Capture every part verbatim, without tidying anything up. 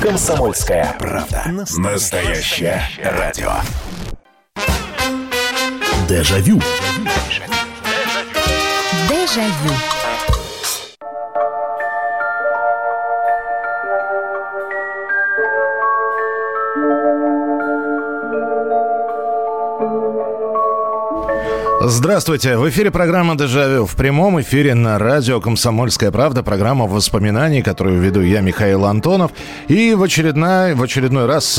Комсомольская правда. Настоящее радио. Дежавю. Дежавю. Здравствуйте! В эфире программа «Дежавю». В прямом эфире на радио «Комсомольская правда». Программа воспоминаний, которую веду я, Михаил Антонов. И в очередной, в очередной раз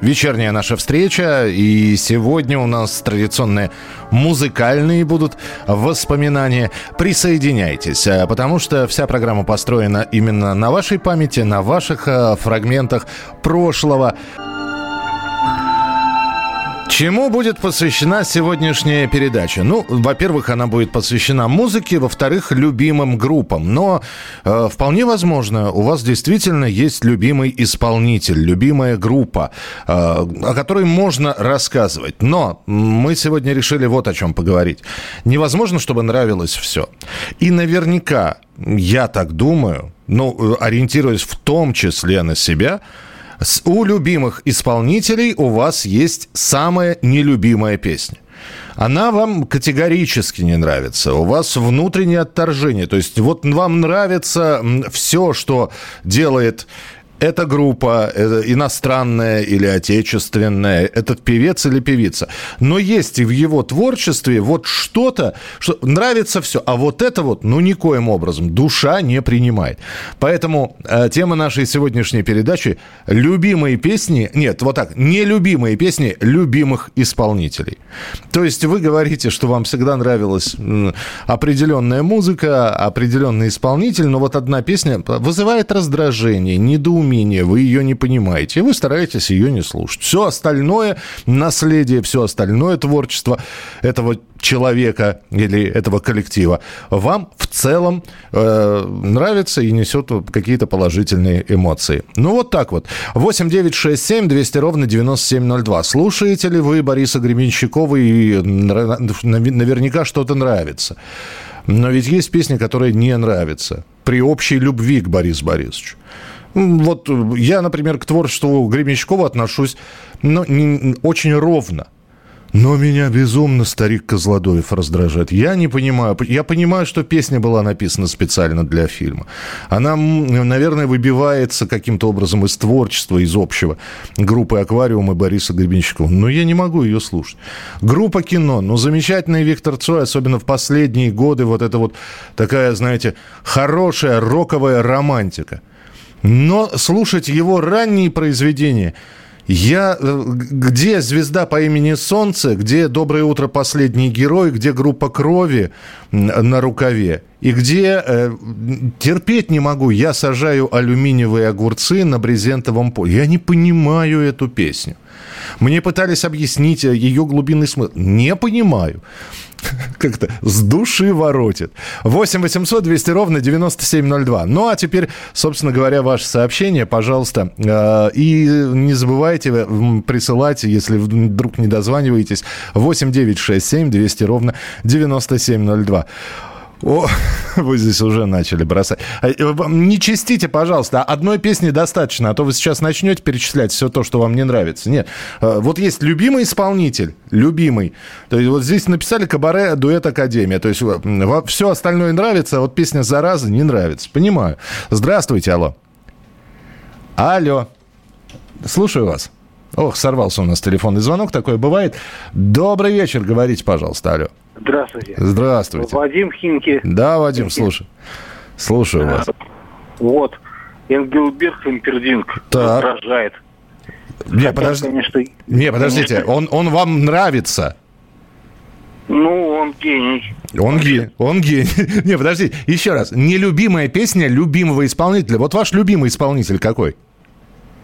вечерняя наша встреча. И сегодня у нас традиционные музыкальные будут воспоминания. Присоединяйтесь, потому что вся программа построена именно на вашей памяти, на ваших фрагментах прошлого. Чему будет посвящена сегодняшняя передача? Ну, во-первых, она будет посвящена музыке, во-вторых, любимым группам. Но э, вполне возможно, у вас действительно есть любимый исполнитель, любимая группа, э, о которой можно рассказывать. Но мы сегодня решили вот о чем поговорить. Невозможно, чтобы нравилось все. И наверняка, я так думаю, ну, ориентируясь в том числе на себя, у любимых исполнителей у вас есть самая нелюбимая песня. Она вам категорически не нравится. У вас внутреннее отторжение. То есть вот вам нравится все, что делает эта группа, иностранная или отечественная, этот певец или певица. Но есть и в его творчестве вот что-то, что нравится все, а вот это вот, ну, никоим образом душа не принимает. Поэтому э, тема нашей сегодняшней передачи – любимые песни, нет, вот так, нелюбимые песни любимых исполнителей. То есть вы говорите, что вам всегда нравилась м, определенная музыка, определенный исполнитель, но вот одна песня вызывает раздражение, недоумение, вы ее не понимаете, и вы стараетесь ее не слушать. Все остальное наследие, все остальное творчество этого человека или этого коллектива вам в целом э, нравится и несет какие-то положительные эмоции. Ну, вот так вот. восемь девятьсот шестьдесят семь двести ровно девяносто семь ноль два. Слушаете ли вы Бориса Гребенщикова и наверняка что-то нравится? Но ведь есть песни, которые не нравятся при общей любви к Борису Борисовичу. Вот я, например, к творчеству Гребенщикова отношусь, ну, не, очень ровно. Но меня безумно старик Козлодоев раздражает. Я не понимаю. Я понимаю, что песня была написана специально для фильма. Она, наверное, выбивается каким-то образом из творчества, из общего группы «Аквариум» и Бориса Гребенщикова. Но я не могу ее слушать. Группа «Кино». Ну, замечательный Виктор Цой, особенно в последние годы. Вот это вот такая, знаете, хорошая роковая романтика. Но слушать его ранние произведения... Я... Где «Звезда по имени Солнце», где «Доброе утро, последний герой», где группа «Крови» на рукаве, и где э, терпеть не могу, я сажаю алюминиевые огурцы на брезентовом поле. Я не понимаю эту песню. Мне пытались объяснить ее глубинный смысл. Не понимаю. Как-то с души воротит. восемь восемьсот двести ровно девяносто семь ноль два. Ну, а теперь, собственно говоря, ваше сообщение, пожалуйста. И не забывайте присылать, если вдруг не дозваниваетесь, восемь девятьсот шестьдесят семь двести ровно девяносто семь ноль два. О, вы здесь уже начали бросать. Не чистите, пожалуйста, одной песни достаточно, а то вы сейчас начнете перечислять все то, что вам не нравится. Нет, вот есть любимый исполнитель, любимый. То есть вот здесь написали «Кабаре», «Дуэт», «Академия». То есть все остальное нравится, а вот песня «Зараза» не нравится. Понимаю. Здравствуйте, алло. Алло. Слушаю вас. Ох, сорвался у нас телефонный звонок, такое бывает. Добрый вечер, говорите, пожалуйста, алло. Здравствуйте. Здравствуйте. Вадим Химки. Да, Вадим, слушай. Слушаю, слушаю а, вас. Вот, Энгельберт Хампердинк раздражает. Не, подож... конечно... Не, подождите, он, он вам нравится? Ну, он гений. Он гений. Он гений. Не, подождите, еще раз. Нелюбимая песня любимого исполнителя. Вот ваш любимый исполнитель какой?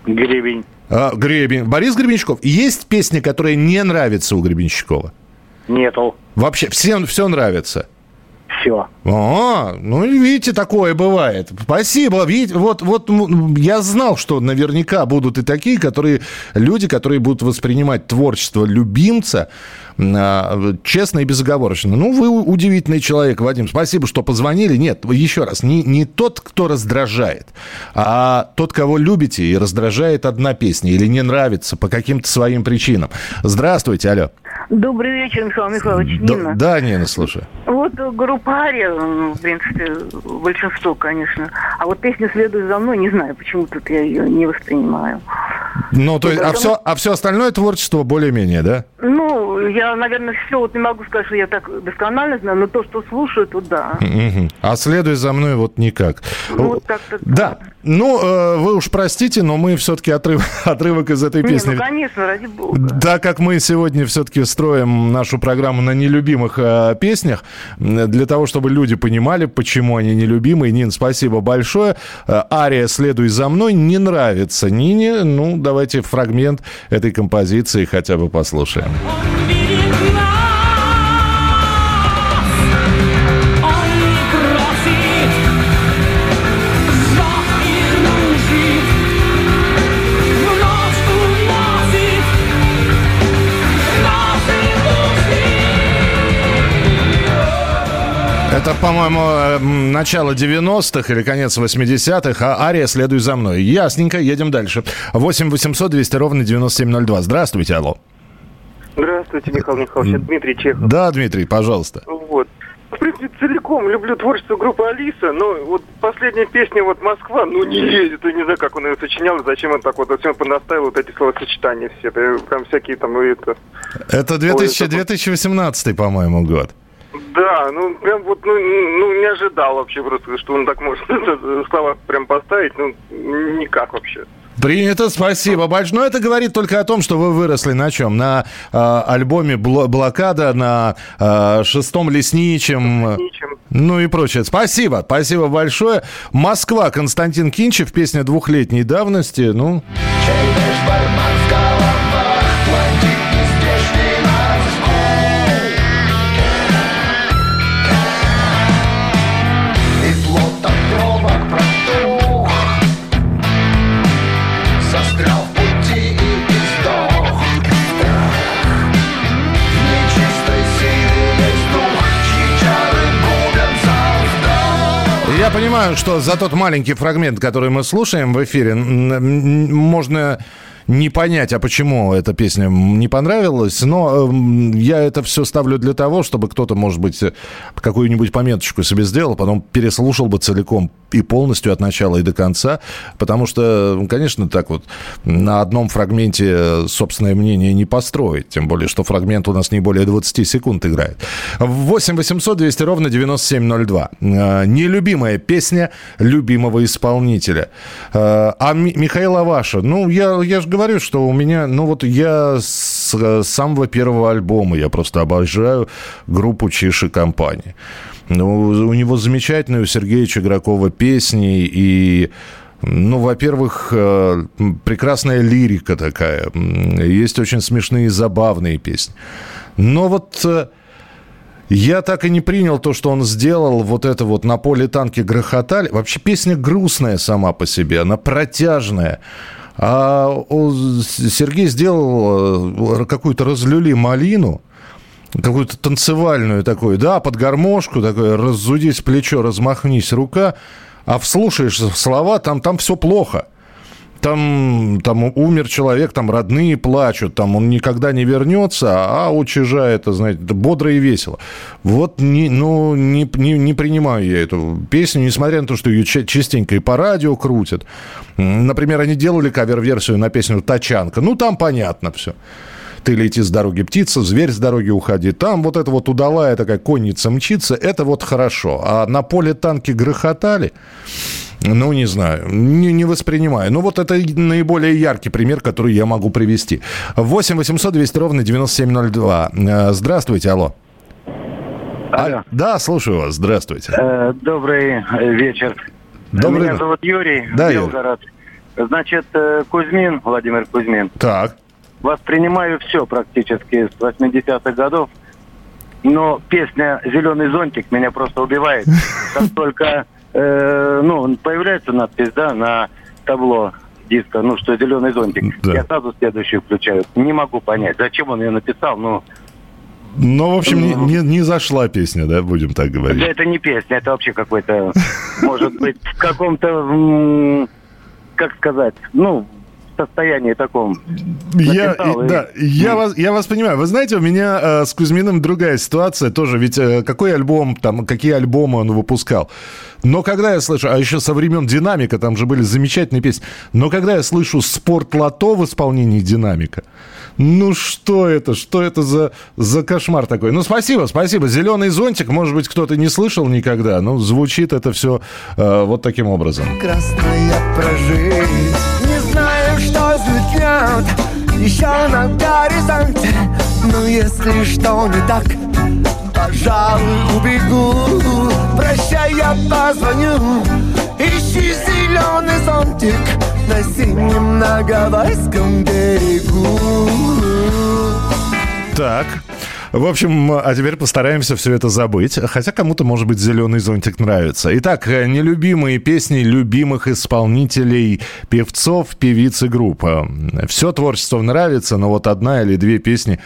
Гребень. А, Гребень. Борис Гребенщиков. Есть песни, которые не нравятся у Гребенщикова? Нету. Вообще, всем все нравится? все. А, ну, видите, такое бывает. Спасибо. Видите, вот, вот я знал, что наверняка будут и такие, которые, люди, которые будут воспринимать творчество любимца честно и безоговорочно. Ну, вы удивительный человек, Вадим. Спасибо, что позвонили. Нет, еще раз, не, не тот, кто раздражает, а тот, кого любите, и раздражает одна песня или не нравится по каким-то своим причинам. Здравствуйте, алло. Добрый вечер, Михаил Михайлович. Нина. Да, да, Нина, слушаю. Вот группа «Ария», ну, в принципе, большинство, конечно. А вот песня «Следуй за мной», не знаю, почему тут я ее не воспринимаю. Ну, то есть, потом... а, все, а все остальное творчество более-менее, да? Ну, я, наверное, все, вот не могу сказать, что я так досконально знаю, но то, что слушаю, то да. Uh-huh. А «Следуй за мной» вот никак. Ну, вот так-то... Да. Ну, э, вы уж простите, но мы все-таки отрыв... отрывок из этой песни... Не, ну, конечно, ради бога. Да, как мы сегодня все-таки строим нашу программу на нелюбимых э, песнях, для того, чтобы люди понимали, почему они нелюбимые. Нин, спасибо большое. «Ария. Следуй за мной» не нравится Нине, ну, давайте фрагмент этой композиции хотя бы послушаем. Это, по-моему, начало девяностых или конец восьмидесятых, а «Ария. Следуй за мной». Ясненько, едем дальше. восемь восемьсот двести ровно девяносто семь ноль два. Здравствуйте, алло. Здравствуйте, Михаил Михайлович, это Дмитрий Чехов. Да, Дмитрий, пожалуйста. Вот. В принципе, целиком люблю творчество группы «Алиса», но вот последняя песня вот «Москва», ну не лезет, я не знаю, как он ее сочинял, зачем он так вот всем понаставил вот эти словосочетания все, прям всякие там, ну это... Это две тысячи восемнадцатый, по-моему, год. Да, ну прям вот, ну, ну не ожидал вообще просто, что он так может слова прям поставить, ну никак вообще. Принято, спасибо большое. Но это говорит только о том, что вы выросли на чем? На э, альбоме «Блокада», на э, «Шестом лесничем», лесничем, ну и прочее. Спасибо, спасибо большое. «Москва», Константин Кинчев, песня двухлетней давности, ну... Я понимаю, что за тот маленький фрагмент, который мы слушаем в эфире, можно не понять, а почему эта песня не понравилась, но я это все ставлю для того, чтобы кто-то, может быть, какую-нибудь пометочку себе сделал, потом переслушал бы целиком и полностью от начала и до конца, потому что, конечно, так вот на одном фрагменте собственное мнение не построить, тем более, что фрагмент у нас не более двадцать секунд играет. восемь восемьсот двести ровно девяносто семь ноль два. Нелюбимая песня любимого исполнителя. А Михаил Аваша, ну, я, я же говорю, что у меня, ну, вот я с самого первого альбома, я просто обожаю группу «Чиж и компания». Ну, у него замечательные у Сергея Чигракова песни и, ну, во-первых, прекрасная лирика такая. Есть очень смешные и забавные песни. Но вот я так и не принял то, что он сделал, вот это вот «На поле танки грохотали». Вообще песня грустная сама по себе, она протяжная. А Сергей сделал какую-то разлюли-малину, какую-то танцевальную такую, да, под гармошку, такое, разудись плечо, размахнись рука, а вслушаешься в слова, там, там все плохо. Там, там умер человек, там родные плачут, там он никогда не вернется, а у Чижа это, знаете, бодро и весело. Вот не, ну, не, не, не принимаю я эту песню, несмотря на то, что ее частенько и по радио крутят. Например, они делали кавер-версию на песню «Тачанка». Ну, там понятно все. Ты лети с дороги, птица, зверь с дороги уходи. Там вот эта вот удалая такая конница мчится, это вот хорошо. А «На поле танки грохотали», ну, не знаю, не, не воспринимаю. Ну, вот это наиболее яркий пример, который я могу привести. восемь восемьсот двести ровно девяносто семь ноль два. Здравствуйте, алло. Алло. А, да, слушаю вас, здравствуйте. Э, добрый вечер. Добрый. Меня зовут Юрий, да, Белгород. Юрий. Значит, Кузьмин, Владимир Кузьмин. Так. Воспринимаю все практически с восьмидесятых годов. но песня «Зеленый зонтик» меня просто убивает. Как только э, ну, появляется надпись, да, на табло диска, ну, что «Зеленый зонтик», да, я сразу следующую включаю. Не могу понять, зачем он ее написал, но... Ну, в общем, не, не, не зашла песня, да, будем так говорить. Да, это не песня, это вообще какой-то, может быть, в каком-то, как сказать, ну... состоянии таком. Я, и, да, и... Я, вас, я вас понимаю. Вы знаете, у меня э, с Кузьминым другая ситуация тоже. Ведь э, какой альбом, там, какие альбомы он выпускал. Но когда я слышу, а еще со времен «Динамика», там же были замечательные песни, но когда я слышу «Спорт лото» в исполнении «Динамика», ну что это, что это за, за кошмар такой? Ну спасибо, спасибо. «Зеленый зонтик», может быть, кто-то не слышал никогда, но звучит это все э, вот таким образом. Красная прожить. Что светлят еще на горизонте, но если что не так, пожалуй, убегу. Прощай, я позвоню. Ищи зеленый зонтик на синем, на гавайском берегу. Так. В общем, а теперь постараемся все это забыть. Хотя кому-то, может быть, «Зеленый зонтик» нравится. Итак, нелюбимые песни любимых исполнителей, певцов, певиц и групп. Все творчество нравится, но вот одна или две песни,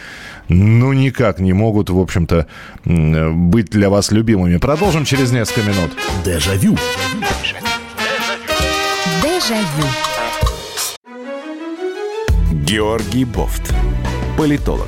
ну, никак не могут, в общем-то, быть для вас любимыми. Продолжим через несколько минут. Дежавю. Дежавю. Георгий Бофт. Политолог,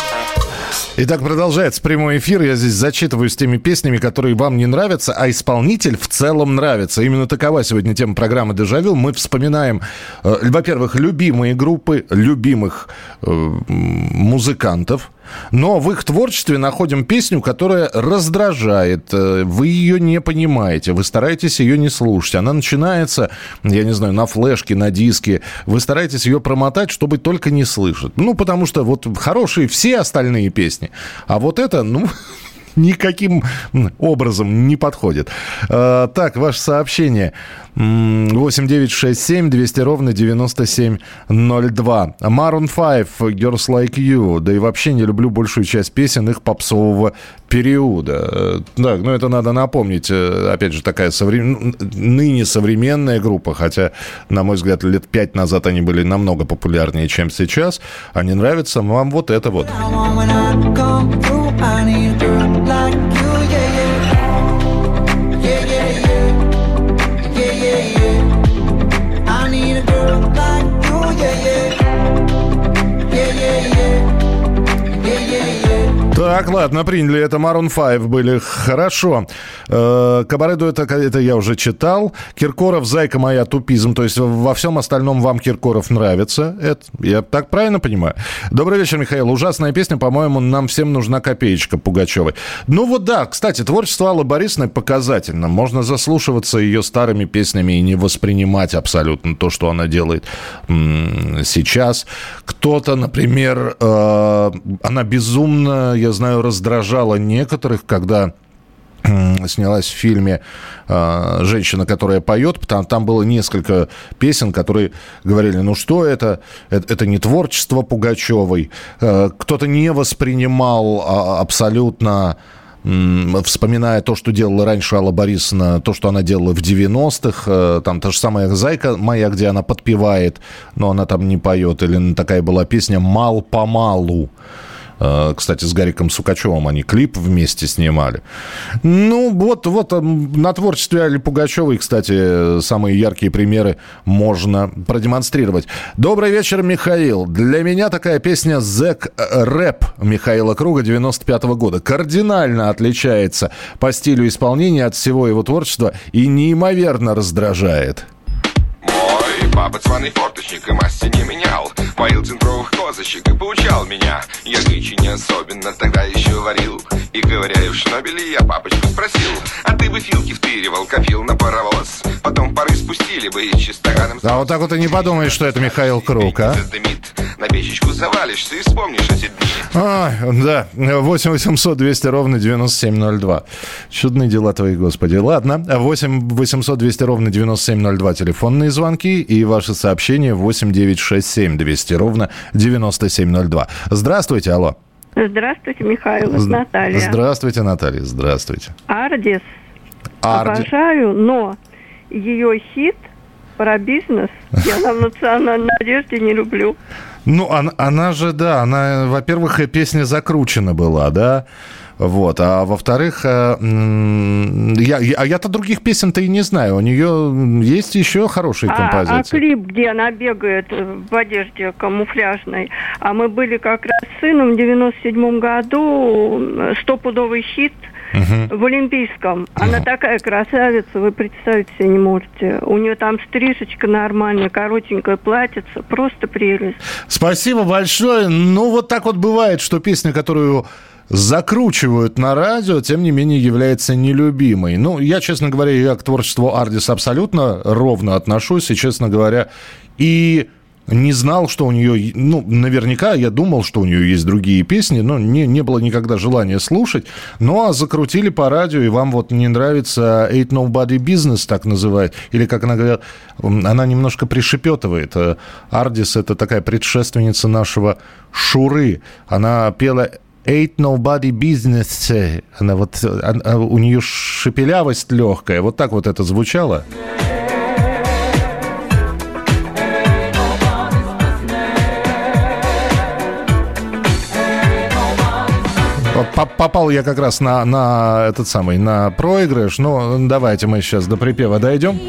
Итак, продолжается прямой эфир. Я здесь зачитываюсь теми песнями, которые вам не нравятся, а исполнитель в целом нравится. Именно такова сегодня тема программы «Дежавю». Мы вспоминаем, э, во-первых, любимые группы, любимых э, музыкантов. Но в их творчестве находим песню, которая раздражает. Вы ее не понимаете, вы стараетесь ее не слушать. Она начинается, я не знаю, на флешке, на диске. Вы стараетесь ее промотать, чтобы только не слышать. Ну, потому что вот хорошие все остальные песни, а вот это, ну... никаким образом не подходит. Так, ваше сообщение. восемь девять шесть семь двести ровно девяносто семь ноль два. Maroon пять, Girls Like You. Да и вообще не люблю большую часть песен их попсового периода. Да, ну это надо напомнить. Опять же, такая современ... ныне современная группа, хотя, на мой взгляд, лет пять назад они были намного популярнее, чем сейчас. А не нравится вам вот это вот. I need a girl like you, yeah, yeah. Yeah, yeah, yeah. Yeah, yeah, yeah. I need a girl like you, yeah, yeah. Yeah, yeah, yeah. Yeah, yeah, yeah. Так, ладно, приняли. Это Maroon пять были. Хорошо. Кабаре-дуэ, это, это я уже читал. Киркоров, «Зайка моя», тупизм. То есть во всем остальном вам Киркоров нравится. Это, я так правильно понимаю? Добрый вечер, Михаил. Ужасная песня, по-моему, нам всем нужна копеечка Пугачевой. Ну вот да, кстати, творчество Аллы Борисовны показательно. Можно заслушиваться ее старыми песнями и не воспринимать абсолютно то, что она делает м-м, сейчас. Кто-то, например, э- она безумно, я знаю, раздражала некоторых, когда... снялась в фильме «Женщина, которая поет». Там, там было несколько песен, которые говорили, ну что это? Это, это не творчество Пугачевой. Кто-то не воспринимал абсолютно, вспоминая то, что делала раньше Алла Борисовна, то, что она делала в девяностых. Там та же самая «Зайка моя», где она подпевает, но она там не поет. Или такая была песня «Мал-помалу». Кстати, с Гариком Сукачевым они клип вместе снимали. Ну, вот, вот на творчестве Аллы Пугачевой, кстати, самые яркие примеры можно продемонстрировать. Добрый вечер, Михаил. Для меня такая песня «Зэк Рэп» Михаила Круга девяносто пятого года кардинально отличается по стилю исполнения от всего его творчества и неимоверно раздражает. Мой Папа цваный форточник и масти не менял. Поил центровых козочек и поучал меня. Я гычи не особенно тогда еще варил. И ковыряя в шнобеле, я папочку спросил: а ты бы филки втыривал, копил на паровоз. Потом пары спустили бы и чистоганом... Да, вот так вот и не подумаешь, что это Михаил Круг, а? На печечку завалишься и вспомнишь эти дни. А, да, восемь восемьсот двести ровно девяносто семь ноль два. Чудные дела твои, господи. Ладно, восемь восемьсот двести ровно девяносто семь ноль два. Телефонные звонки и ваши сообщения восемь девятьсот шестьдесят семь двести ровно девяносто семь ноль два. Здравствуйте, алло. Здравствуйте, Михаил, З- Наталья. Здравствуйте, Наталья, здравствуйте. Ардис. Арди... Обожаю, но ее хит про бизнес я на национальной одежде не люблю. Ну, она, она же, да, она, во-первых, песня закручена была, да, вот, а во-вторых, я, я, я-то других песен-то и не знаю, у нее есть еще хорошие композиции. А, а клип, где она бегает в одежде камуфляжной, а мы были как раз с сыном в девяносто седьмом году, стопудовый хит. Uh-huh. В Олимпийском. Она uh-huh. такая красавица, вы представить себе не можете. У нее там стрижечка нормальная, коротенькая платьица, просто прелесть. Спасибо большое. Ну, вот так вот бывает, что песня, которую закручивают на радио, тем не менее является нелюбимой. Ну, я, честно говоря, я к творчеству Ардис абсолютно ровно отношусь, и, честно говоря, и... не знал, что у нее... Ну, наверняка я думал, что у нее есть другие песни, но не, не было никогда желания слушать. Ну, а закрутили по радио, и вам вот не нравится «Ain't Nobody Business», так называют. Или, как она говорит, она немножко пришепетывает. Ардис – это такая предшественница нашего Шуры. Она пела «Ain't Nobody Business». Она вот, она, у нее шепелявость легкая. Вот так вот это звучало. Попал я как раз на, на этот самый, на проигрыш. Но давайте мы сейчас до припева дойдем.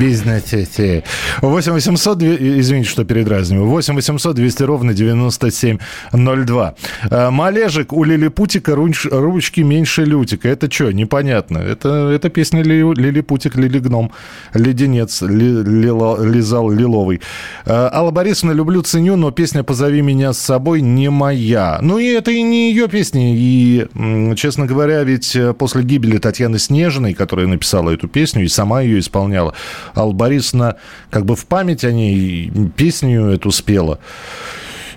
Бизнес-сети. восемь восемьсот, извините, что передразниваю. восемь восемьсот двести ровно девяносто семь ноль два. Малежик у лилипутика руч, ручки меньше лютика. Это что? Непонятно. Это, это песня ли, лилипутик, лилигном, леденец, ли, лило, лизал лиловый. Алла Борисовна, люблю, ценю, но песня «Позови меня с собой» не моя. Ну и это и не ее песня. И, честно говоря, ведь после гибели Татьяны Снежиной, которая написала эту песню и сама ее исполняла, Алла Борисовна как бы в память о ней песню эту спела.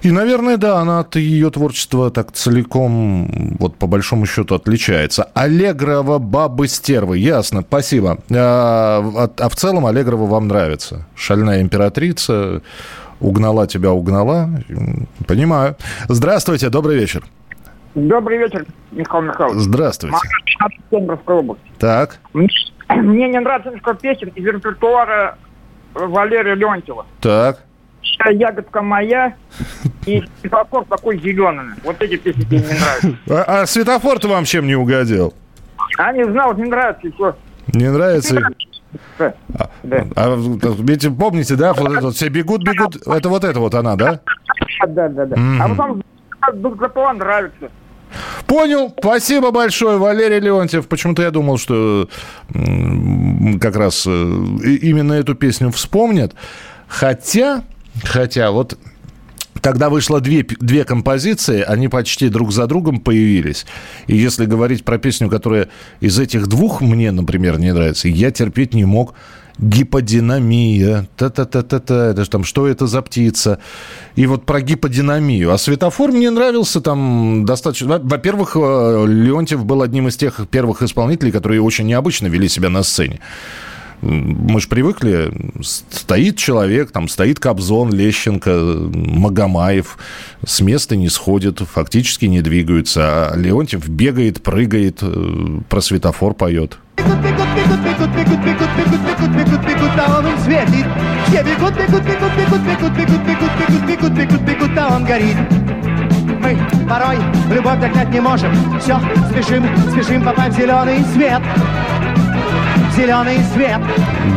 И, наверное, да, она от ее творчества так целиком, вот по большому счету, отличается. Аллегрова, бабы-стервы. Ясно, спасибо. А, а, а в целом Аллегрова вам нравится? «Шальная императрица», «Угнала тебя, угнала». Понимаю. Здравствуйте, добрый вечер. Добрый вечер, Михаил Михайлович. Здравствуйте. Так. Мне не нравится несколько песен из репертуара Валерия Леонтьева. Так. «Ягодка моя» и «Светофор такой зеленый». Вот эти песни мне не нравятся. А, а «Светофор»-то вам чем не угодил? А не знал, не нравится и все. Не нравится? Не нравится. Да. А, да. А, видите, помните, да? Вот это, все бегут, бегут. Это вот это вот она, да? Да, да, да. Mm-hmm. А потом «Дугатова» нравится. Понял. Спасибо большое, Валерий Леонтьев. Почему-то я думал, что как раз именно эту песню вспомнят. Хотя, хотя вот тогда вышло две, две композиции, они почти друг за другом появились. И если говорить про песню, которая из этих двух мне, например, не нравится, я терпеть не мог. Гиподинамия, та-та-та-та-та, это же там, что это за птица? И вот про гиподинамию. А «Светофор» мне нравился там достаточно... Во-первых, Леонтьев был одним из тех первых исполнителей, которые очень необычно вели себя на сцене. Мы же привыкли, стоит человек, там стоит Кобзон, Лещенко, Магомаев, с места не сходит, фактически не двигаются. А Леонтьев бегает, прыгает, про «Светофор» поет. Бегут, бегут, бегут, бегут, бегут, бегут, бегут, бегут, бегут, бегут, а он им светит. Все бегут, бегут, бегут, бегут, бегут, бегут, бегут, бегут, бегут, бегут, бегут, а он горит. порой любовь догнать не можем. Все, спешим, спешим, попасть в зеленый свет. Зеленый свет.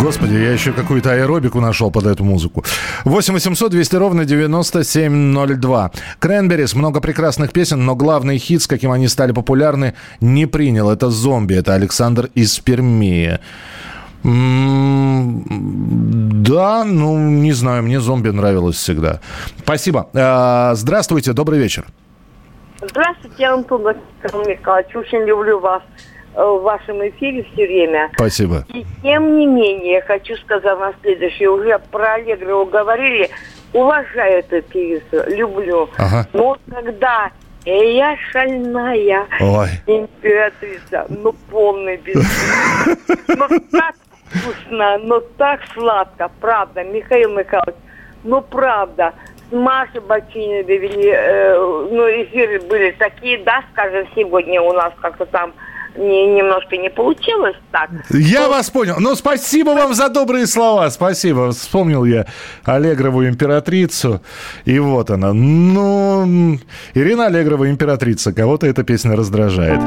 Господи, я еще какую-то аэробику нашел под эту музыку. восемь восемьсот двести ровно девяносто семь ноль два. Cranberries. Много прекрасных песен, но главный хит, с каким они стали популярны, не принял. Это «Зомби». Это Александр из Перми. М-м- да, ну, не знаю. Мне «Зомби» нравилось всегда. Спасибо. А- здравствуйте. Добрый вечер. Здравствуйте, Антон Николаевич. Очень люблю вас. В вашем эфире все время. Спасибо. И тем не менее, хочу сказать вам следующее. Уже про Аллегрову говорили. Уважаю эту певицу, люблю. Ага. Но когда я шальная Ой. императрица, ну полный безумие. Ну так вкусно, но так сладко. Правда, Михаил Михайлович, ну правда. Маша Бачинина довели. Ну эфиры были такие, да, скажем, сегодня у нас как-то там Не, немножко не получилось так. Я Но... вас понял. Ну, спасибо вам за добрые слова. Спасибо. Вспомнил я Аллегрову императрицу. И вот она. Ну, Ирина Аллегрова императрица. Кого-то эта песня раздражает.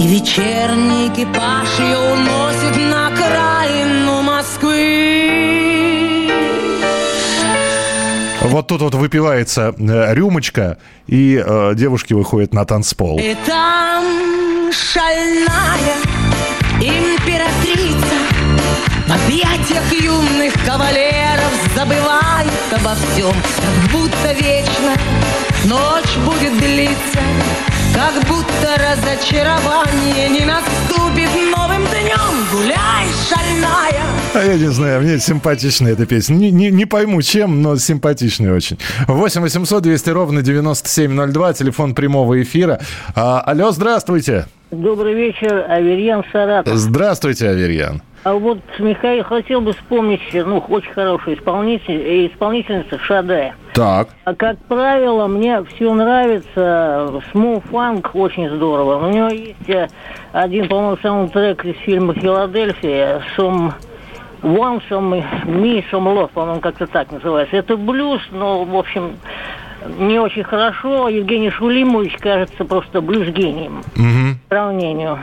И вечерний экипаж ее уносит на окраину Москвы. Вот тут вот выпивается э, рюмочка, и э, девушки выходят на танцпол. И там... шальная императрица в объятиях юных кавалеров забывает обо всем, как будто вечно ночь будет длиться, как будто разочарование не наступит новым днем. Гуляй, шальная. А я не знаю, мне симпатичная эта песня. Не, не, не пойму, чем, но симпатичная очень. восемь восемьсот двести ровно девяносто семь ноль два, телефон прямого эфира. А, алло, здравствуйте. Добрый вечер, Аверьян, Саратов. Здравствуйте, Аверьян. А вот, Михаил, хотел бы вспомнить, ну, очень хорошую исполнитель, исполнительницу Шаде. Так. А, как правило, мне все нравится, смоуфанк очень здорово. У него есть один, по-моему, саундтрек из фильма «Филадельфия», «Some One, Some Me, Some Love», по-моему, как-то так называется. Это блюз, но, в общем... не очень хорошо. Евгений Шулимович кажется просто блюз-гением угу. по сравнению.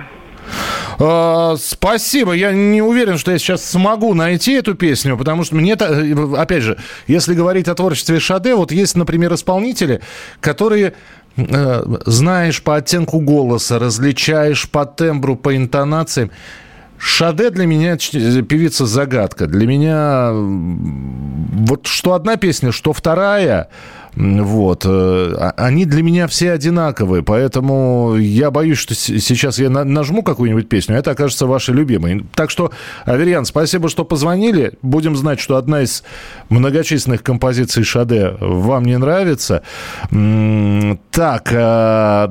А, спасибо. Я не уверен, что я сейчас смогу найти эту песню, потому что мне, опять же, если говорить о творчестве Шаде, вот есть, например, исполнители, которые... э, знаешь по оттенку голоса, различаешь по тембру, по интонациям. Шаде для меня певица-загадка. Для меня вот что одна песня, что вторая, вот, они для меня все одинаковые. Поэтому я боюсь, что сейчас я нажму какую-нибудь песню, а это окажется вашей любимой. Так что, Аверьян, спасибо, что позвонили. Будем знать, что одна из многочисленных композиций Шаде вам не нравится. Так,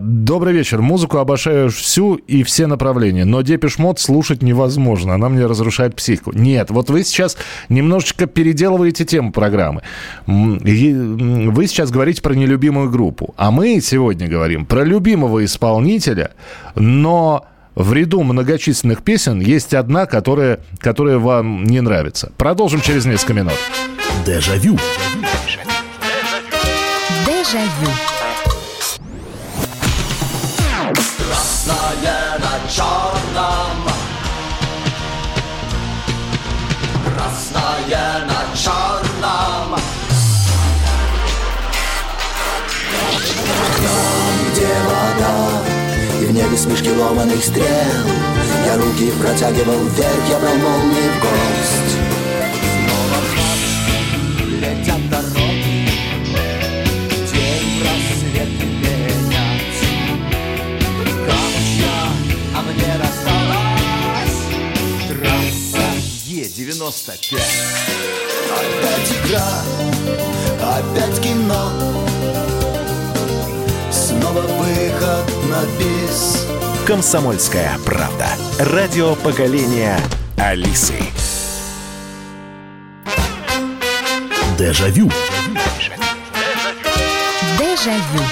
добрый вечер. Музыку обожаю всю и все направления, но Depeche Mod слушать невозможно. Она мне разрушает психику. Нет, вот вы сейчас немножечко переделываете тему программы. Вы сейчас говорите про нелюбимую группу, а мы сегодня говорим про любимого исполнителя, но в ряду многочисленных песен есть одна, которая, которая вам не нравится. Продолжим через несколько минут. Дежавю. Дежавю. Красное на черном. Красное на черном. Там, где вода, и в небе смешки ломаных стрел, я руки протягивал вверх, я брал молнии в гость. И снова в ночь летят дороги, день просветы менять. Камча, а мне рассталась трасса Е девяносто пять. Опять игра, опять кино, снова выход на бис. Комсомольская правда. Радио поколения Алисы. Дежавю. Дежавю.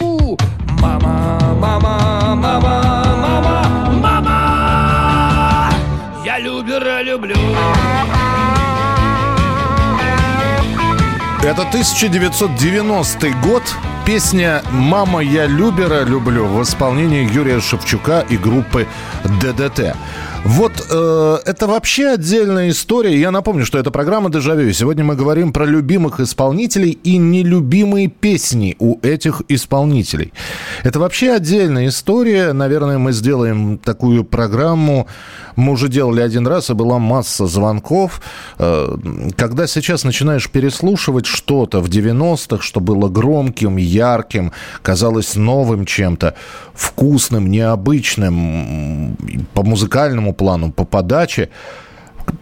У, мама, мама, мама, мама, мама. Я Любера люблю. Это тысяча девятьсот девяностый год. песня «Мама, я Любера люблю» в исполнении Юрия Шевчука и группы ДДТ. Вот э, это вообще отдельная история. Я напомню, что это программа «Дежавю». Сегодня мы говорим про любимых исполнителей и нелюбимые песни у этих исполнителей. Это вообще отдельная история. Наверное, мы сделаем такую программу. Мы уже делали один раз, и была масса звонков. Э, когда сейчас начинаешь переслушивать что-то в девяностых, что было громким, ярким, казалось новым чем-то, вкусным, необычным, по музыкальному плану, по подаче.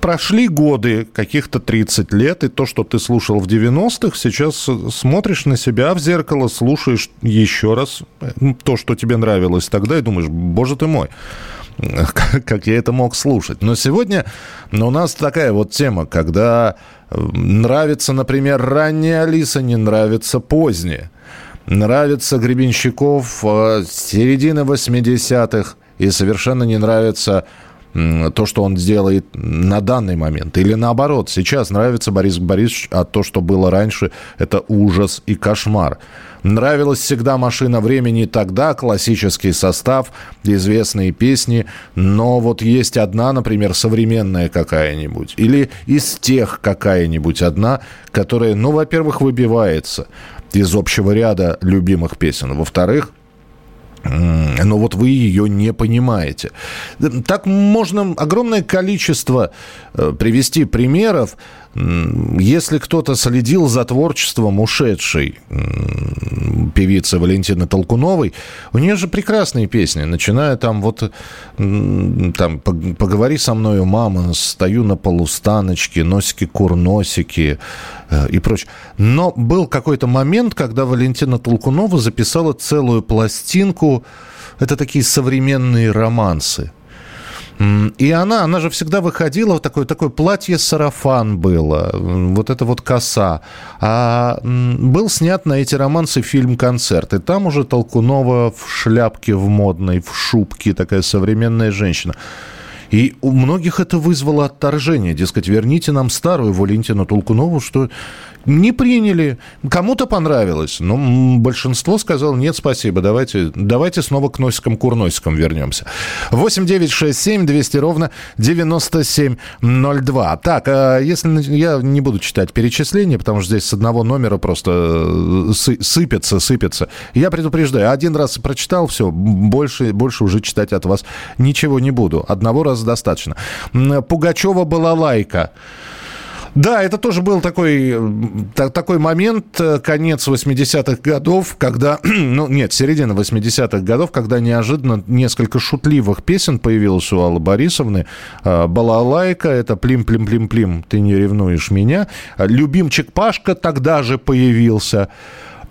Прошли годы, каких-то тридцать лет, и то, что ты слушал в девяностых, сейчас смотришь на себя в зеркало, слушаешь еще раз то, что тебе нравилось тогда, и думаешь, боже ты мой, как я это мог слушать. Но сегодня у нас такая вот тема, когда нравится, например, ранняя Алиса, не нравится поздняя. Нравится Гребенщиков середины восьмидесятых, и совершенно не нравится то, что он делает на данный момент. Или наоборот, сейчас нравится Борис Борисович, а то, что было раньше, это ужас и кошмар. Нравилась всегда «Машина времени» тогда, классический состав, известные песни, но вот есть одна, например, современная какая-нибудь, или из тех какая-нибудь одна, которая, ну, во-первых, выбивается из общего ряда любимых песен, во-вторых, но вот вы ее не понимаете. Так можно огромное количество привести примеров. Если кто-то следил за творчеством ушедшей певицы Валентины Толкуновой, у нее же прекрасные песни, начиная там вот там «Поговори со мною, мама», «Стою на полустаночке», «Носики-курносики» и прочее. Но был какой-то момент, когда Валентина Толкунова записала целую пластинку. Это такие современные романсы. И она, она же всегда выходила, такое, такое платье-сарафан было, вот это вот коса. А был снят на эти романсы фильм-концерт, и там уже Толкунова в шляпке в модной, в шубке, такая современная женщина. И у многих это вызвало отторжение, дескать, верните нам старую Валентину Толкунову, что не приняли. Кому-то понравилось, но большинство сказало, нет, спасибо, давайте, давайте снова к носикам-курносикам вернемся. восемь девятьсот шестьдесят семь двести ровно девяносто семь ноль два. Так, если я не буду читать перечисления, потому что здесь с одного номера просто сыпется, сыпется. Я предупреждаю, один раз прочитал, все, больше, больше уже читать от вас ничего не буду. Одного раза достаточно. Пугачева была лайка. Да, это тоже был такой, такой момент, конец восьмидесятых годов, когда, ну нет, середина восьмидесятых годов, когда неожиданно несколько шутливых песен появилось у Аллы Борисовны. «Балалайка» — это «Плим-плим-плим-плим, ты не ревнуешь меня». «Любимчик Пашка» тогда же появился.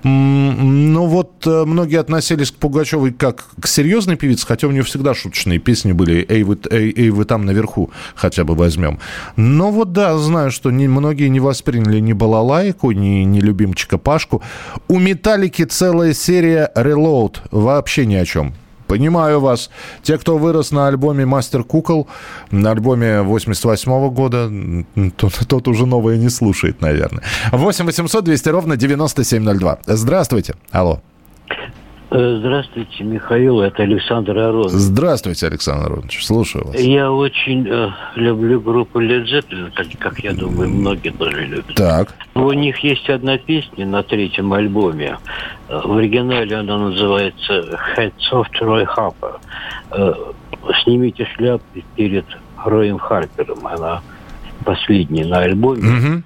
Ну вот многие относились к Пугачевой как к серьезной певице, хотя у нее всегда шуточные песни были. «Эй вы, эй, эй, вы там наверху» хотя бы возьмем. Но вот да, знаю, что не, многие не восприняли ни «Балалайку», ни, ни «Любимчика Пашку». У «Металлики» целая серия «Reload». Вообще ни о чем. Понимаю вас. Те, кто вырос на альбоме «Мастер кукол», на альбоме восемьдесят восьмого года, тот, тот уже новое не слушает, наверное. восемь восемьсот двести ровно девяносто семь ноль два. Здравствуйте. Алло. Здравствуйте, Михаил. Это Александр Аронович. Здравствуйте, Александр Аронович. Слушаю вас. Я очень э, люблю группу Led Zeppelin, как, как я думаю, многие тоже любят. Так. У них есть одна песня на третьем альбоме. В оригинале она называется «Heads of Roy Harper». Э, «Снимите шляпы перед Роем Харпером». Она последняя на альбоме. Mm-hmm.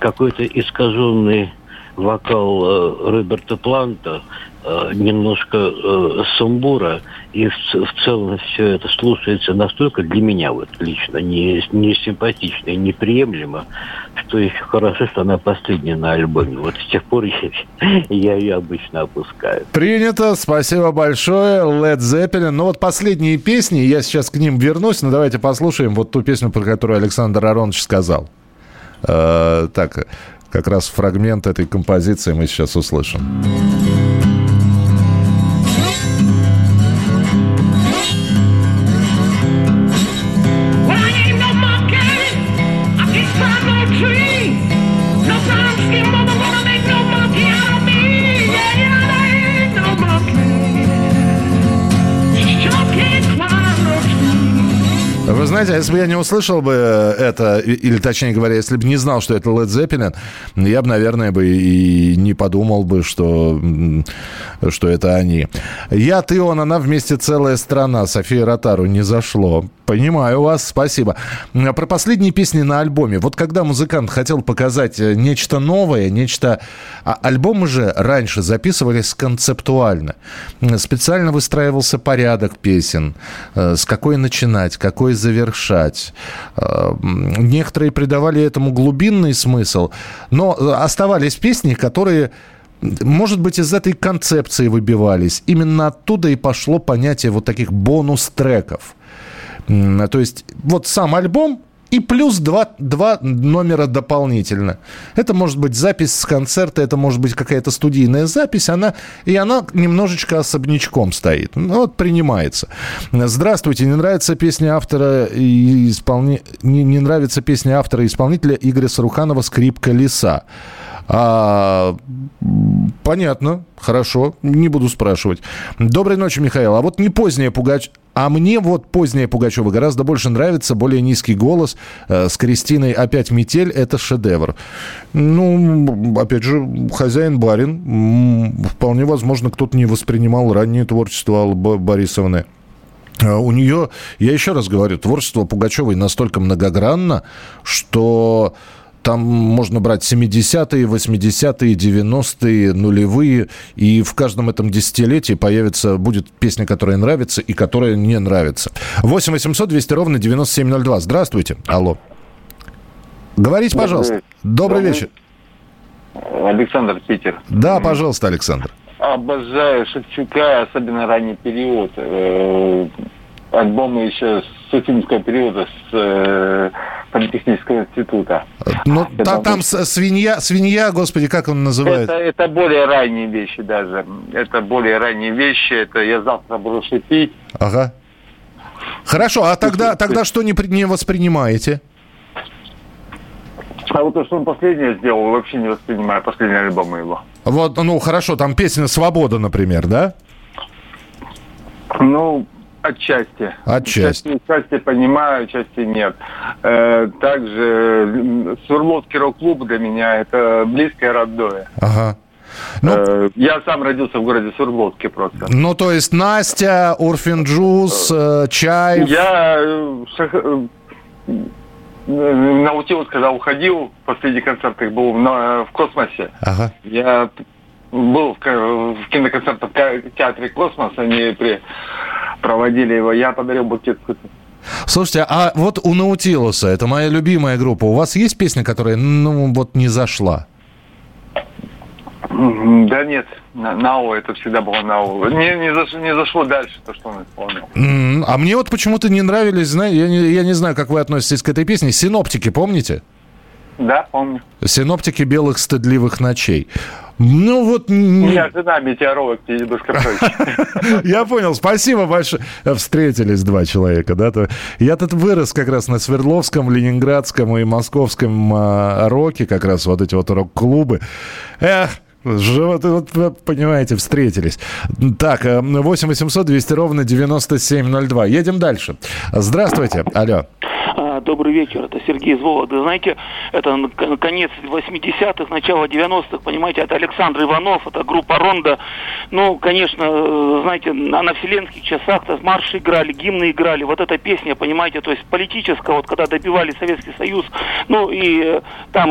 Какой-то искаженный вокал э, Роберта Планта, э, немножко э, сумбура, и в, в целом все это слушается настолько для меня вот лично не, не симпатично и неприемлемо, что еще хорошо, что она последняя на альбоме. Вот с тех пор я, я ее обычно опускаю. Принято, спасибо большое, Led Zeppelin. Ну вот последние песни, я сейчас к ним вернусь, но давайте послушаем вот ту песню, про которую Александр Аронович сказал. Э, так... Как раз фрагмент этой композиции мы сейчас услышим. Вы знаете, если бы я не услышал бы это, или, точнее говоря, если бы не знал, что это Led Zeppelin, я бы, наверное, бы и не подумал бы, что, что это они. Я, ты, он, она, вместе целая страна. София Ротару не зашло. Понимаю вас, спасибо. Про последние песни на альбоме. Вот когда музыкант хотел показать нечто новое, нечто... А альбомы же раньше записывались концептуально. Специально выстраивался порядок песен. С какой начинать, какой завершать. Некоторые придавали этому глубинный смысл. Но оставались песни, которые... Может быть, из этой концепции выбивались. Именно оттуда и пошло понятие вот таких бонус-треков. То есть вот сам альбом и плюс два, два номера дополнительно. Это может быть запись с концерта, это может быть какая-то студийная запись, она, и она немножечко особнячком стоит. Ну, вот принимается. Здравствуйте, не нравится песня автора и исполни... не, не нравится песня автора и исполнителя Игоря Саруханова «Скрипка леса». А, понятно, хорошо, не буду спрашивать. Доброй ночи, Михаил. А вот не поздняя Пугачева. А мне вот поздняя Пугачева гораздо больше нравится, более низкий голос. С Кристиной «Опять метель» — это шедевр. Ну, опять же, хозяин-барин. Вполне возможно, кто-то не воспринимал раннее творчество Аллы Борисовны. У нее, я еще раз говорю, творчество Пугачевой настолько многогранно, что... Там можно брать семидесятые, восьмидесятые, девяностые, нулевые. И в каждом этом десятилетии появится, будет песня, которая нравится и которая не нравится. восемь восемьсот двести ровно девяносто семь ноль два. Здравствуйте. Алло. Говорите, пожалуйста. Добрый, Добрый вечер. Александр, Питер. Да, пожалуйста, Александр. Обожаю Шевчука, особенно ранний период. Альбомы еще с ученического периода, с... политехнического института. Ну, та, там что... свинья, свинья, господи, как он называет? Это, это более ранние вещи даже. Это более ранние вещи. Это «Я завтра буду шипить». Ага. Хорошо, а тогда, тогда что не, не воспринимаете? А вот то, что он последнее сделал, вообще не воспринимаю. Последний альбом его. Вот, ну, хорошо, там песня «Свобода», например, да? Ну... Отчасти. Отчасти. Отчасти понимаю, отчасти нет. Также Свердловский рок-клуб для меня это близкое, родное. Ага. Ну, я сам родился в городе Свердловске просто. Ну, то есть Настя, Урфинджус, Чай. Я на Утилус, когда уходил, последний концерт их был в Космосе. Ага. Я был в киноконцертах в театре «Космос», они при... проводили его, я подарил букет. Слушайте, а вот у Наутилуса, это моя любимая группа, у вас есть песня, которая, ну, вот не зашла? Да нет, Нау, это всегда было Нау. Не, не, зашло, не зашло дальше то, что он исполнял. Mm, а мне вот почему-то не нравились, знаете, я, я не знаю, как вы относитесь к этой песне, «Синоптики», помните? Да, помню. «Синоптики белых стыдливых ночей». Ну вот... Я жена метеоролог, дедушка Прочь. Я понял, спасибо большое. Встретились два человека, да? Я тут вырос как раз на Свердловском, Ленинградском и Московском роке, как раз вот эти вот рок-клубы. Эх, животы, вот, понимаете, встретились. Так, восемь восемьсот двести ровно девяносто семь ноль два. Едем дальше. Здравствуйте, алло. Добрый вечер, это Сергей из Вологды. Знаете, это конец восьмидесятых, начало девяностых, понимаете, это Александр Иванов, это группа «Рондо». Ну, конечно, знаете, на вселенских часах марши играли, гимны играли. Вот эта песня, понимаете, то есть политическая, вот когда добивали Советский Союз, ну и там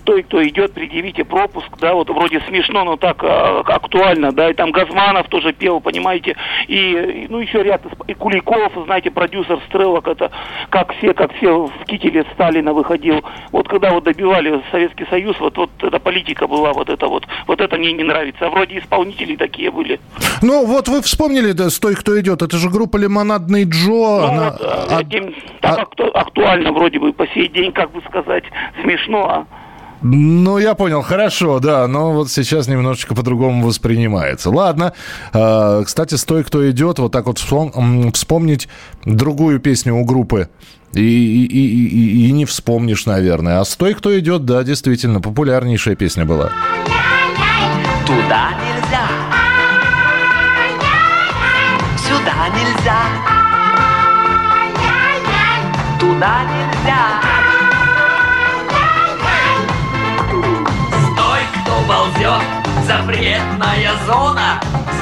«Стой, кто идет, предъявите пропуск», да, вот вроде смешно, но так актуально, да, и там Газманов тоже пел, понимаете, и, ну, еще ряд, и Куликов, знаете, продюсер «Стрелок», это как все, как все в кителе Сталина выходил. Вот когда вот добивали Советский Союз, вот, вот эта политика была, вот это вот. Вот это мне не нравится. А вроде исполнители такие были. Ну, вот вы вспомнили, да, «Стой, кто идет». Это же группа «Лимонадный Джо». Ну, она... вот, а... так акту... актуально вроде бы по сей день, как бы сказать. Смешно, а... Ну, я понял, хорошо, да, но вот сейчас немножечко по-другому воспринимается. Ладно, кстати, «Стой, кто идет», вот так вот вспомнить другую песню у группы и, и, и, и не вспомнишь, наверное. А «Стой, кто идет», да, действительно, популярнейшая песня была. Туда нельзя, сюда нельзя, туда нельзя. Стой, кто ползет, запретная зона.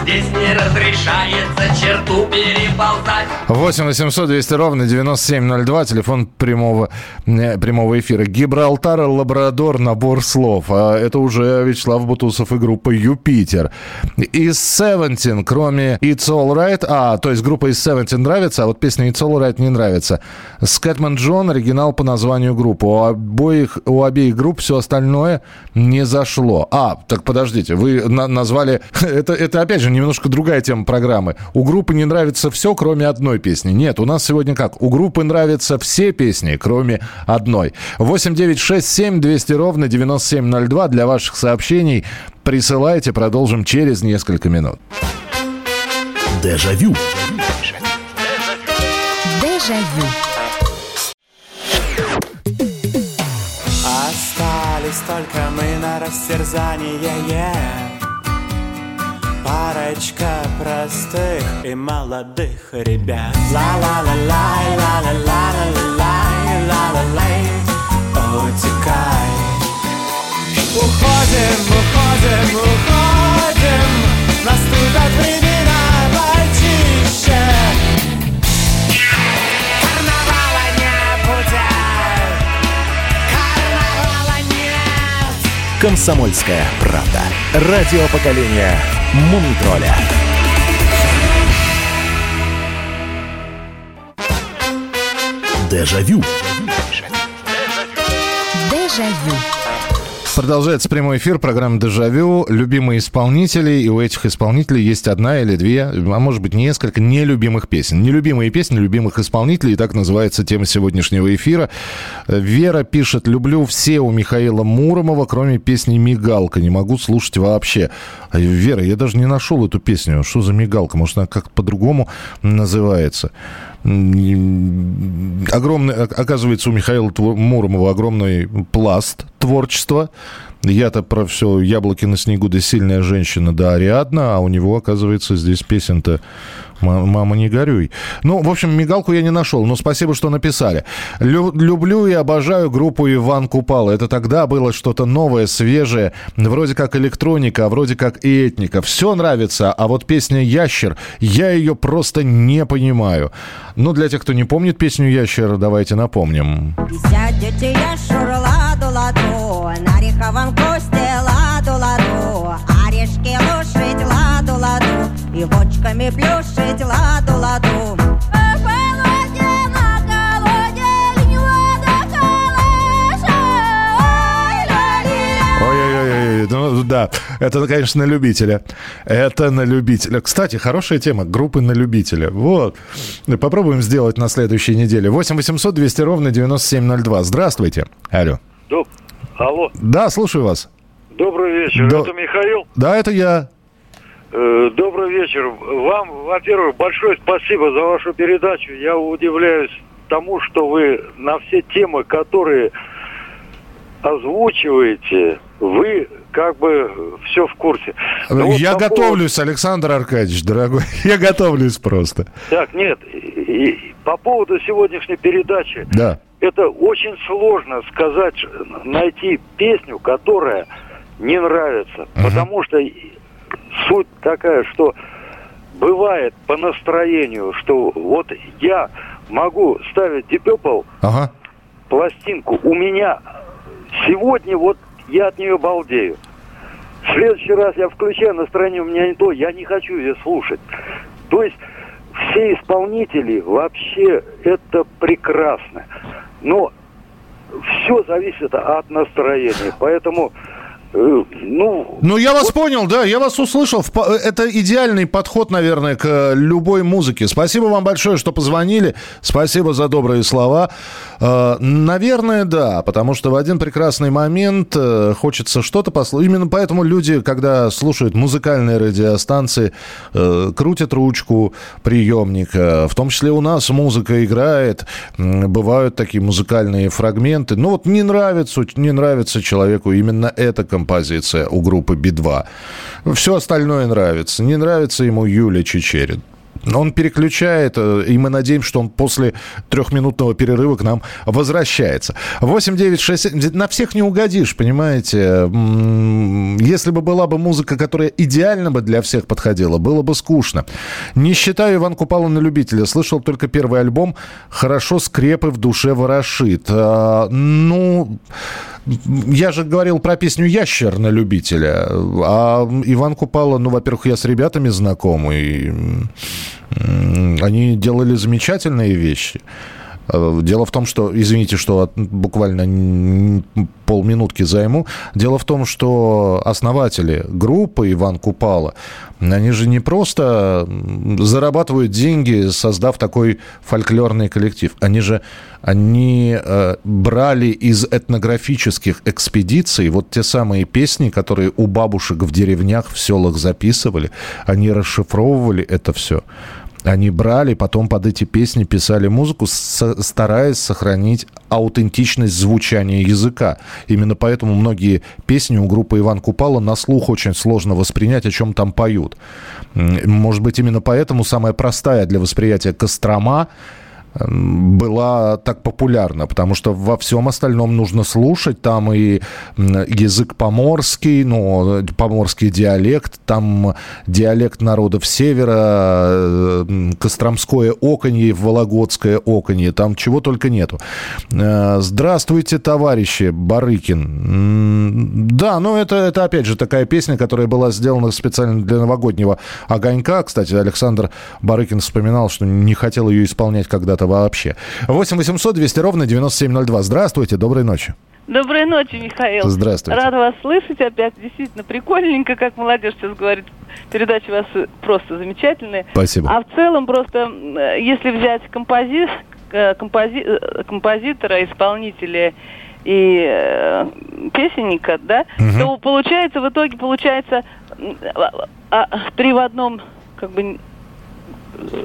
Здесь не разрешается черту переползать. восемь восемьсот двести ровно девяносто семь ноль два, телефон прямого, прямого эфира. Гибралтар, Лабрадор, набор слов. А это уже Вячеслав Бутусов и группа Юпитер. Из Севентин, кроме It's All Right, а, то есть группа из Севентин нравится, а вот песня It's All Right не нравится. Скэтмэн Джон, оригинал по названию группы. У обоих, у обеих групп все остальное не зашло. А, так подождите, вы на- назвали... это, это опять же немножко другая тема программы. У группы не нравится все, кроме одной песни. Нет, у нас сегодня как? У группы нравятся все песни, кроме одной. восемь девятьсот шестьдесят семь двести ровно девяносто семь ноль два для ваших сообщений. Присылайте, продолжим через несколько минут. Дежавю. Дежавю. Остались только мы на растерзании. Yeah. Парочка простых и молодых ребят. Ла-ла-ла-лай, ла-ла-ла-ла-лай, ла-ла-лай, утекай. Уходим, уходим, уходим, наступят времена почище. Карнавала не будет, карнавала нет. Комсомольская правда. Радио поколения Мумитроля. Дежавю. Дежавю. Продолжается прямой эфир программы «Дежавю». Любимые исполнители, и у этих исполнителей есть одна или две, а может быть несколько нелюбимых песен. Нелюбимые песни любимых исполнителей, и так называется тема сегодняшнего эфира. Вера пишет: «Люблю все у Михаила Муромова, кроме песни «Мигалка». Не могу слушать вообще». Вера, я даже не нашел эту песню. Что за «Мигалка»? Может, она как-то по-другому называется? Огромный, оказывается, у Михаила Муромова огромный пласт творчества. Я-то про все «Яблоки на снегу», да «Сильная женщина», да «Ариадна», а у него, оказывается, здесь песен-то «Мама, не горюй». Ну, в общем, «Мигалку» я не нашел, но спасибо, что написали. Лю- люблю и обожаю группу «Иван Купала». Это тогда было что-то новое, свежее, вроде как электроника, а вроде как и этника. Все нравится, а вот песня «Ящер», я ее просто не понимаю. Ну, для тех, кто не помнит песню «Ящер», давайте напомним. Сядете ящер, ладу-ладу, на реховом косте ладу-ладу, орешки лушить ладу-ладу, и бочками плюшить ладу-ладу. Ну, да, это, конечно, на любителя. Это на любителя. Кстати, хорошая тема. Группы на любителя. Вот. Попробуем сделать на следующей неделе. восемь восемьсот двести ровно девяносто семь ноль два. Здравствуйте. Алло. Доб... Алло. Да, слушаю вас. Добрый вечер. До... Это Михаил? Да, это я. Э, добрый вечер. Вам, во-первых, большое спасибо за вашу передачу. Я удивляюсь тому, что вы на все темы, которые озвучиваете, вы как бы все в курсе. Вот я такого... готовлюсь, Александр Аркадьевич, дорогой. Я готовлюсь просто. Так, нет. И по поводу сегодняшней передачи. Да. Это очень сложно сказать, найти песню, которая не нравится. Угу. Потому что суть такая, что бывает по настроению, что вот я могу ставить Deep Purple, ага, пластинку. У меня сегодня вот я от нее балдею. В следующий раз я включаю, настроение у меня не то, я не хочу ее слушать. То есть все исполнители вообще это прекрасно. Но все зависит от настроения. Поэтому... Ну, ну, я вас вот... понял, да, я вас услышал. Это идеальный подход, наверное, к любой музыке. Спасибо вам большое, что позвонили. Спасибо за добрые слова. Наверное, да, потому что в один прекрасный момент хочется что-то послушать. Именно поэтому люди, когда слушают музыкальные радиостанции, крутят ручку приемника. В том числе у нас музыка играет. Бывают такие музыкальные фрагменты. Ну вот не нравится, не нравится человеку именно эта композиция. Композиция у группы би два. Все остальное нравится. Не нравится ему Юля Чичерин. Он переключает, и мы надеемся, что он после трехминутного перерыва к нам возвращается. восемь девять шесть семь. На всех не угодишь, понимаете. Если бы была бы музыка, которая идеально бы для всех подходила, было бы скучно. Не считаю Иван Купала на любителя. Слышал только первый альбом. Хорошо скрепы в душе ворошит. Ну, я же говорил про песню «Ящер» на любителя. А Иван Купала, ну, во-первых, я с ребятами знаком, и они делали замечательные вещи. Дело в том, что, извините, что буквально полминутки займу. Дело в том, что основатели группы Иван Купала, они же не просто зарабатывают деньги, создав такой фольклорный коллектив. Они же они брали из этнографических экспедиций вот те самые песни, которые у бабушек в деревнях, в селах записывали. Они расшифровывали это все. Они брали, потом под эти песни писали музыку, стараясь сохранить аутентичность звучания языка. Именно поэтому многие песни у группы Иван Купала на слух очень сложно воспринять, о чем там поют. Может быть, именно поэтому самая простая для восприятия «Кострома» была так популярна, потому что во всем остальном нужно слушать. Там и язык поморский, ну, поморский диалект, там диалект народов севера, костромское оконье, вологодское оконье, там чего только нету. «Здравствуйте, товарищи», Барыкин. Да, ну это, это опять же такая песня, которая была сделана специально для новогоднего огонька. Кстати, Александр Барыкин вспоминал, что не хотел ее исполнять когда-то вообще. восемь восемьсот двести ровно девяносто семь ноль два. Здравствуйте, доброй ночи. Доброй ночи, Михаил. Здравствуйте. Рад вас слышать опять. Действительно прикольненько, как молодежь сейчас говорит. Передачи у вас просто замечательные. Спасибо. А в целом просто, если взять компози... компози... композитора, исполнителя и песенника, да, угу. то получается, в итоге получается три в одном, как бы...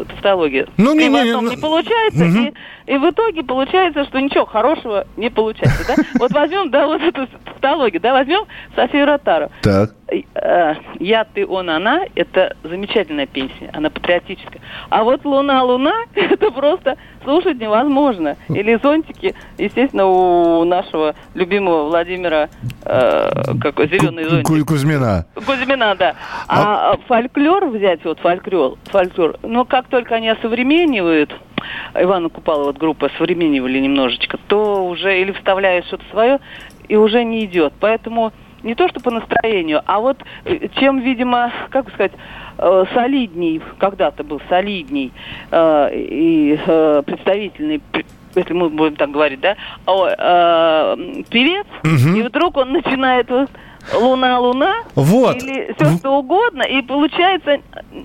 тавтология. Ну, не, не, не, не получается, угу. и, и в итоге получается, что ничего хорошего не получается, да? Вот возьмем, да, вот эту тавтологию, да, возьмем Софию Ротару. Так. «Я, ты, он, она» — это замечательная песня, она патриотическая. А вот «Луна, луна» — это просто слушать невозможно. Или «Зонтики», естественно, у нашего любимого Владимира, э, как «Зеленый зонтик». Кузьмина. Кузьмина, да. А, а... фольклор взять, вот фольклор, фольклор, ну, как только они осовременивают, Ивана Купала, вот группа осовременивали немножечко, то уже или вставляют что-то свое, и уже не идет. Поэтому... не то, что по настроению, а вот чем, видимо, как бы сказать, э, солидней, когда-то был солидней э, и э, представительный, если мы будем так говорить, да, э, э, певец, угу. и вдруг он начинает вот «Луна, луна», вот. Или все что угодно, и получается,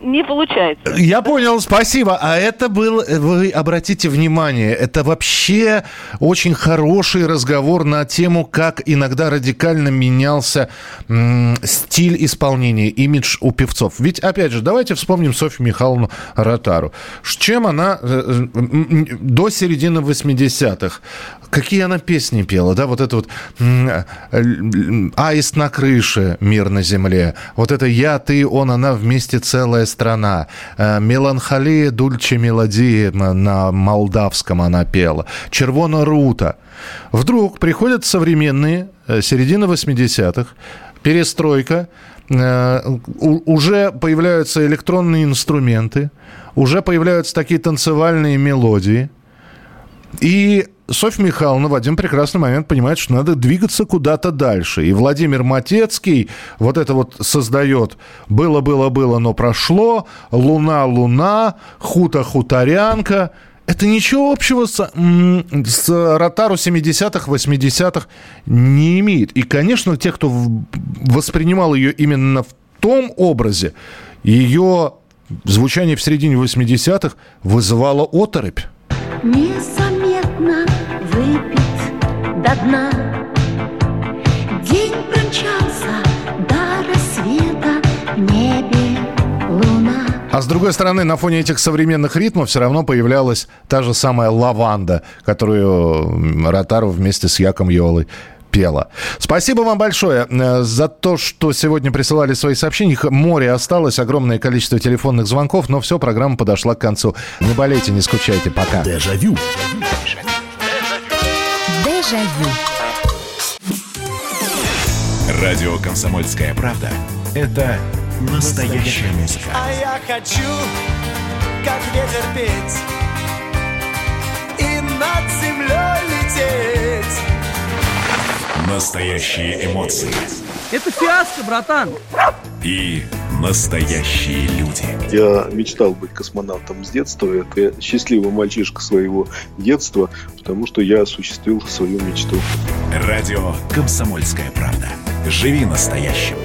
не получается. Я понял, спасибо. А это был, вы обратите внимание, это вообще очень хороший разговор на тему, как иногда радикально менялся м- стиль исполнения, имидж у певцов. Ведь, опять же, давайте вспомним Софью Михайловну Ротару. Чем она э- э- до середины восьмидесятых, какие она песни пела, да, вот это вот «Аист на крыше, мир на земле», вот это «Я, ты, он, она, вместе целая страна», «Меланхолия, дульче мелодии» на молдавском она пела, «Червона рута». Вдруг приходят современные, середина восьмидесятых, перестройка, уже появляются электронные инструменты, уже появляются такие танцевальные мелодии, и Софья Михайловна в один прекрасный момент понимает, что надо двигаться куда-то дальше. И Владимир Матецкий вот это вот создает «Было-было-было, но прошло», «Луна-луна», «Хута-хуторянка». Это ничего общего с, с Ротару семидесятых, восьмидесятых не имеет. И, конечно, те, кто воспринимал ее именно в том образе, ее звучание в середине восьмидесятых вызывало оторопь. Незаметно выпит до дна, день промчался до рассвета, в небе луна. А с другой стороны, на фоне этих современных ритмов все равно появлялась та же самая «Лаванда», которую Ротару вместе с Яком Йолой пела. Спасибо вам большое за то, что сегодня присылали свои сообщения. Их море осталось, огромное количество телефонных звонков, но все, программа подошла к концу. Не болейте, не скучайте, пока. Дежавю. Дежавю. Радио «Комсомольская правда» — это настоящая музыка. А я хочу, как ветер, петь и над землей лететь. Настоящие эмоции. Это фиаско, братан. И настоящие люди. Я мечтал быть космонавтом с детства. Я счастливый мальчишка своего детства, потому что я осуществил свою мечту. Радио «Комсомольская правда». Живи настоящим.